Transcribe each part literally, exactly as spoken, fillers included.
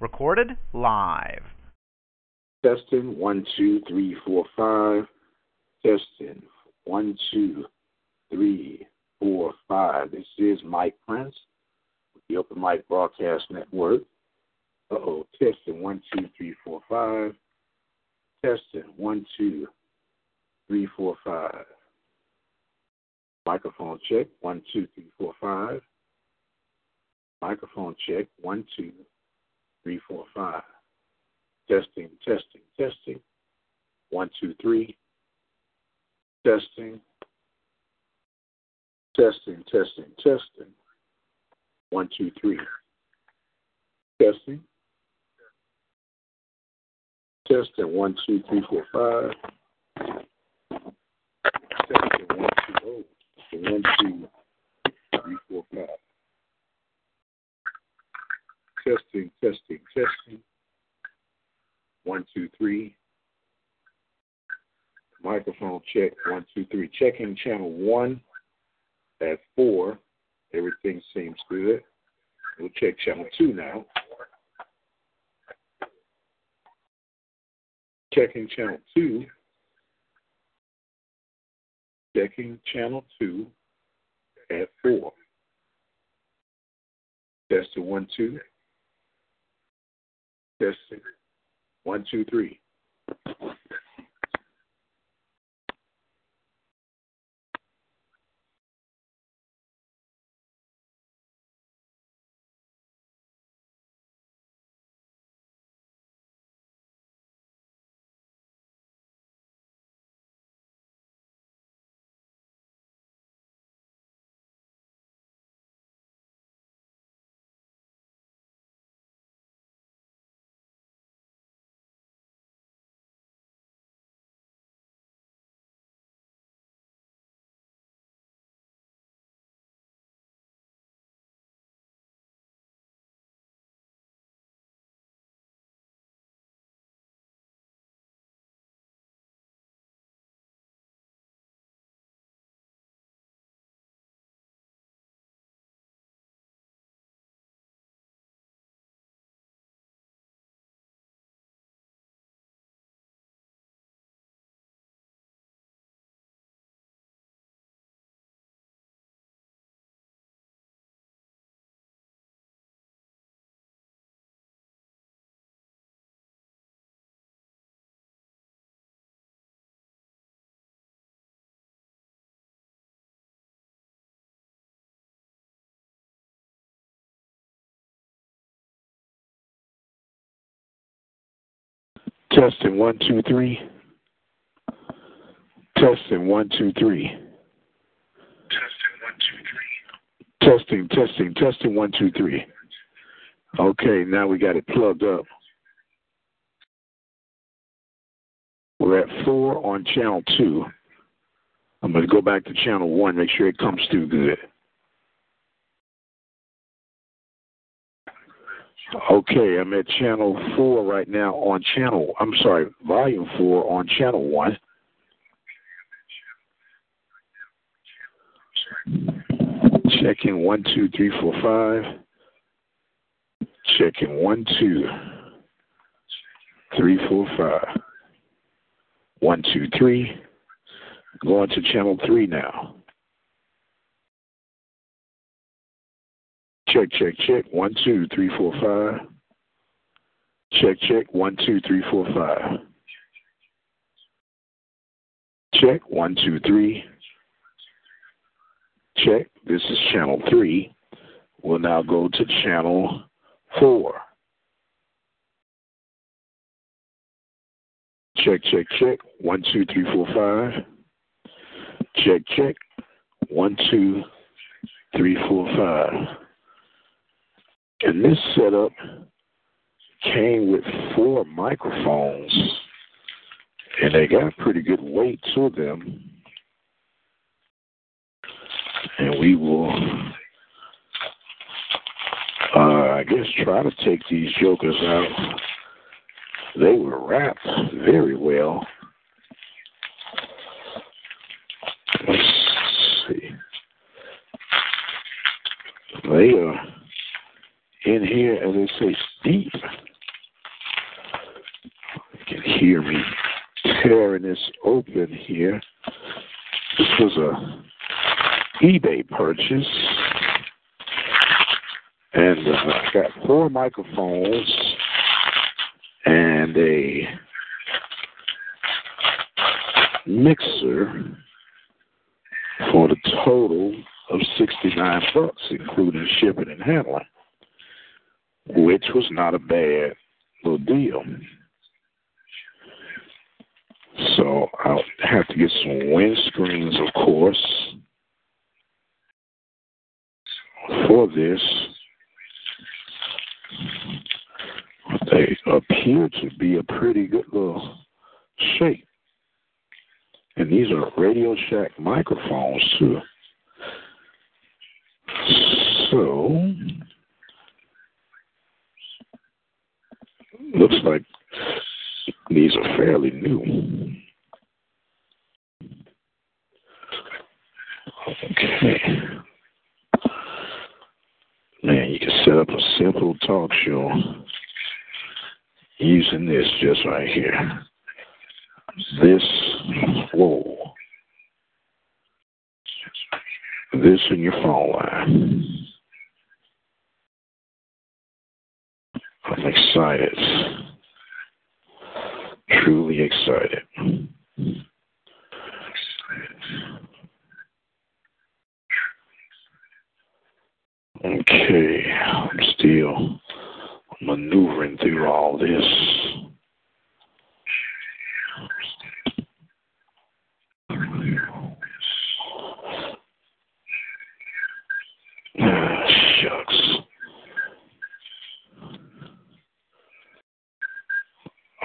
Recorded live. Testing one, two, three, four, five. Testing one, two, three, four, five. This is Mike Prince with the Open Mic Broadcast Network. Uh oh. Testing one, two, three, four, five. Testing one, two, three, four, five. Microphone check one, two, three, four, five. Microphone check one, two, three, four, five. Testing, testing, testing. One, two, three. Testing. Testing, testing, testing. One, two, three. Testing. Testing one, two, three, four, five. Testing one, two, oh. One, two, three, four, five. Testing, testing, testing. One, two, three. Microphone check. One, two, three. Checking channel one at four. Everything seems good. We'll check channel two now. Checking channel two. Checking channel two at four. Testing one, two. Testing. One, two, three. Testing one, two, three. Testing one, two, three. Testing one, two, three. Testing, testing, testing one, two, three. Okay, now we got it plugged up. We're at four on channel two. I'm going to go back to channel one, make sure it comes through good. Okay, I'm at channel four right now on channel, I'm sorry, volume four on channel one. Checking one, two, three, four, five. Checking one, two, three, four, five. One, two, three. Going to channel three now. Check, check, check. One, two, three, four, five. Check, check. One, two, three, four, five. Check. One, two, three. Check. This is channel three. We'll now go to channel four. Check, check, check. One, two, three, four, five. Check, check. One, two, three, four, five. And this setup came with four microphones, and they got pretty good weight to them. And we will, uh, I guess, try to take these jokers out. They were wrapped very well. Let's see. They are. in here and they say, Steve, you can hear me tearing this open here. This was a eBay purchase. And uh, I got four microphones and a mixer for the total of sixty-nine bucks, including shipping and handling, which was not a bad little deal. So I'll have to get some wind screens, of course, for this. They appear to be a pretty good little shape. And these are Radio Shack microphones, too. So, looks like these are fairly new. Okay. Man, you can set up a simple talk show using this just right here. This, whoa. This in your phone line. I'm excited. Truly excited. Okay, I'm still maneuvering through all this. Ah, shucks.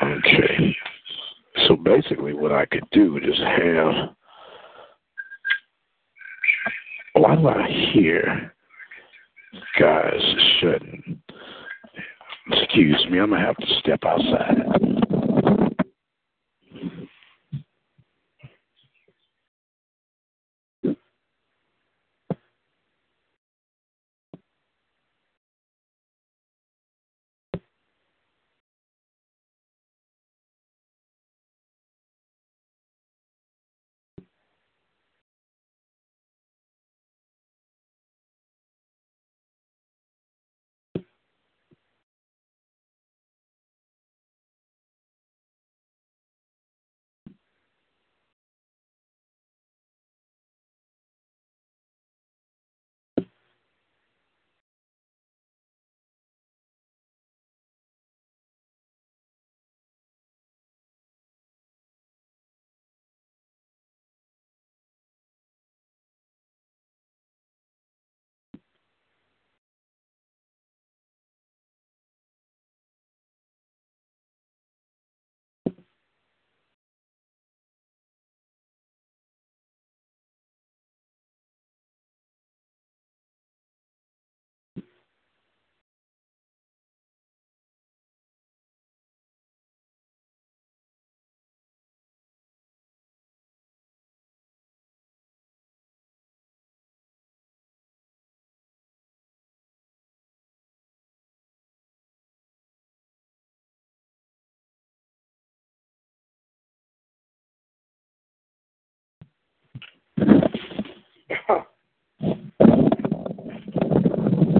Okay. So basically what I could do is have, why do I hear guys shutting? Excuse me, I'm going to have to step outside.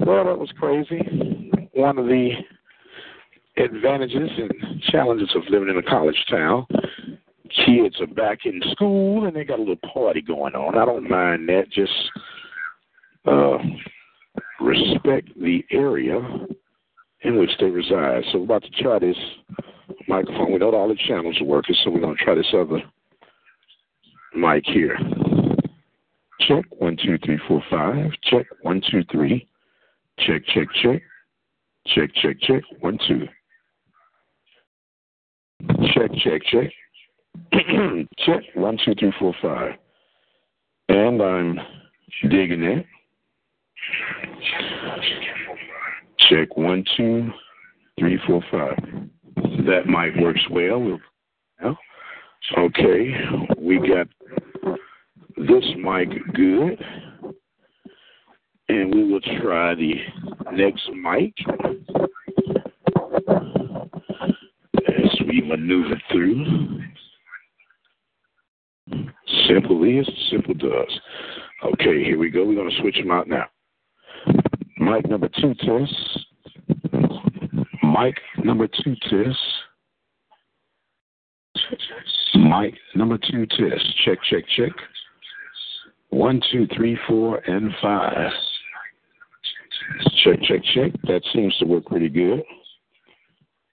Well, that was crazy. One of the advantages and challenges of living in a college town, kids are back in school and they got a little party going on. I don't mind that. Just uh, respect the area in which they reside. So we're about to try this microphone. We know all the channels are working, so we're going to try this other mic here. Check, one, two, three, four, five. Check, one, two, three. Check, check, check. Check, check, check. One, two. Check, check, check. Check, one, two, three, four, five. And I'm digging it. Check, one, two, three, four, five. That mic works well. Okay, we got this mic good. And we will try the next mic as we maneuver through. Simple is, simple does. Okay, here we go. We're going to switch them out now. Mic number two test. Mic number two test. Mic number two test. Check, check, check. One, two, three, four, and five. Check, check, check. That seems to work pretty good.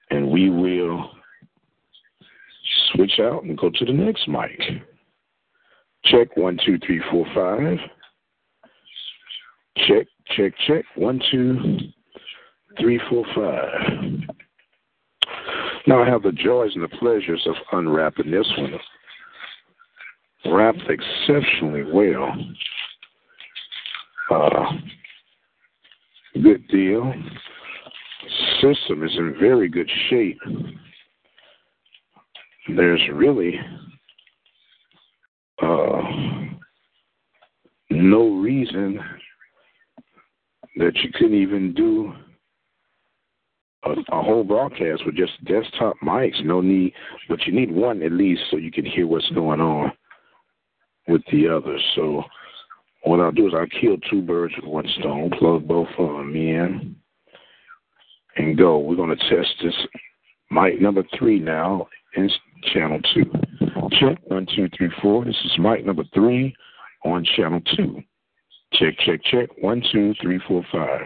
And we will switch out and go to the next mic. Check, one, two, three, four, five. Check, check, check. One, two, three, four, five. Now I have the joys and the pleasures of unwrapping this one. Wrapped exceptionally well. Uh, good deal. System is in very good shape. There's really uh, no reason that you couldn't even do a, a whole broadcast with just desktop mics. No need, but you need one at least so you can hear what's going on with the others. So what I'll do is I'll kill two birds with one stone, plug both of them in, and go. We're going to test this mic number three now in channel two. Check, one, two, three, four. This is mic number three on channel two. Check, check, check. One, two, three, four, five.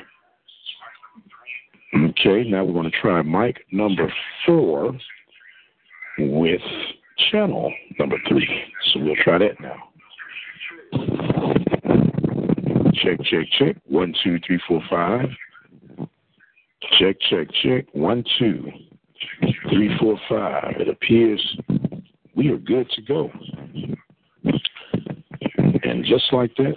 Okay, now we're going to try mic number four with channel number three. So we'll try that now. Check, check, check. One, two, three, four, five. Check, check, check. One, two, three, four, five. It appears we are good to go. And just like that,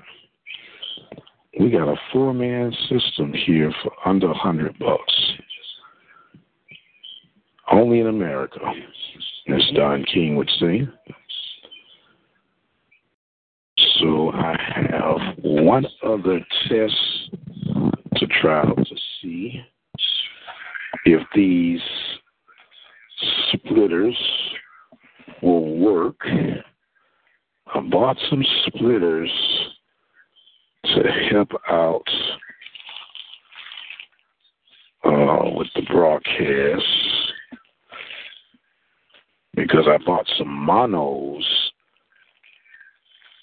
we got a four-man system here for under a hundred bucks. Only in America. As Don King would say. So I have one other test to try out to see if these splitters will work. I bought some splitters to help out uh, with the broadcast, because I bought some monos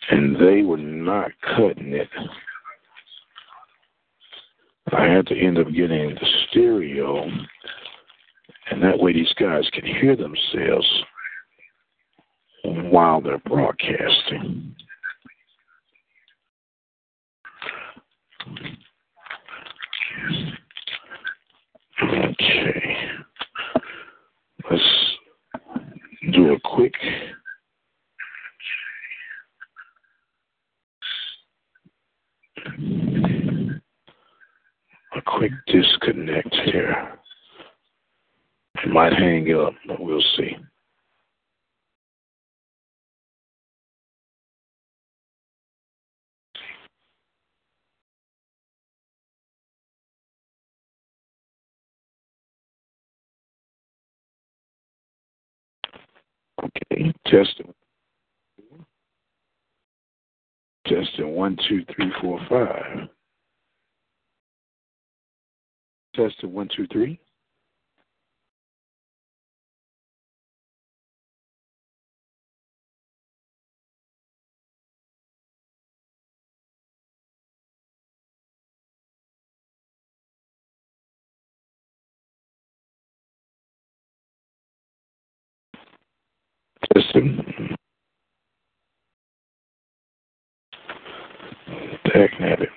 and they were not cutting it. I had to end up getting the stereo, and that way these guys can hear themselves while they're broadcasting. Okay. Let's do a quick a quick disconnect here. It might hang up, but we'll see. Okay, testing. Testing one, two, three, four, five. Testing one, two, three. Testing. At it.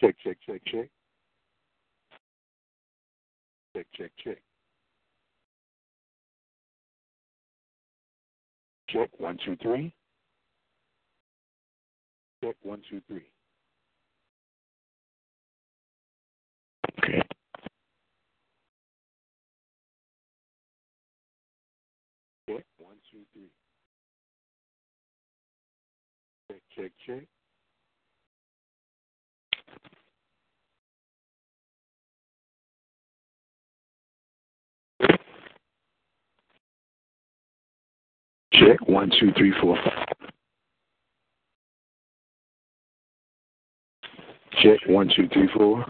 Check, check, check, check. Check, check, check. Check, one, two, three. check one, two, three. Okay. Check one, two, three. Check, check, check. Check one, two, three, four, five. Check one, two, three, four.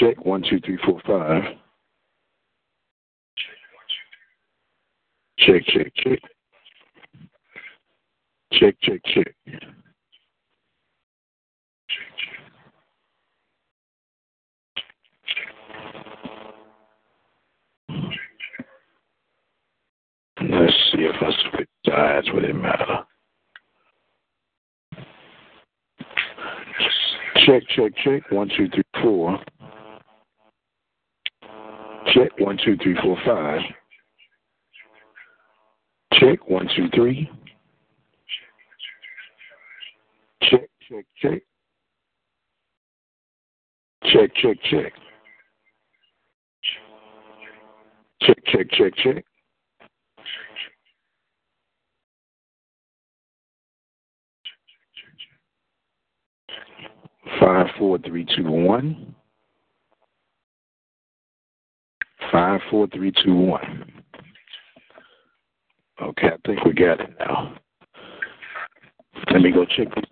Check one, two, three, four, five. Check, check, check. Check, check, check. Let's see if I switch sides. Would it matter? Check, check, check. One, two, three, four. Check. One, two, three, four, five. Check. One, two, three. Check, check, check. Check, check, check. Check, check, check, check. Five, four, three, two, one. Five, four, three, two, one. Okay, I think we got it now. Let me go check this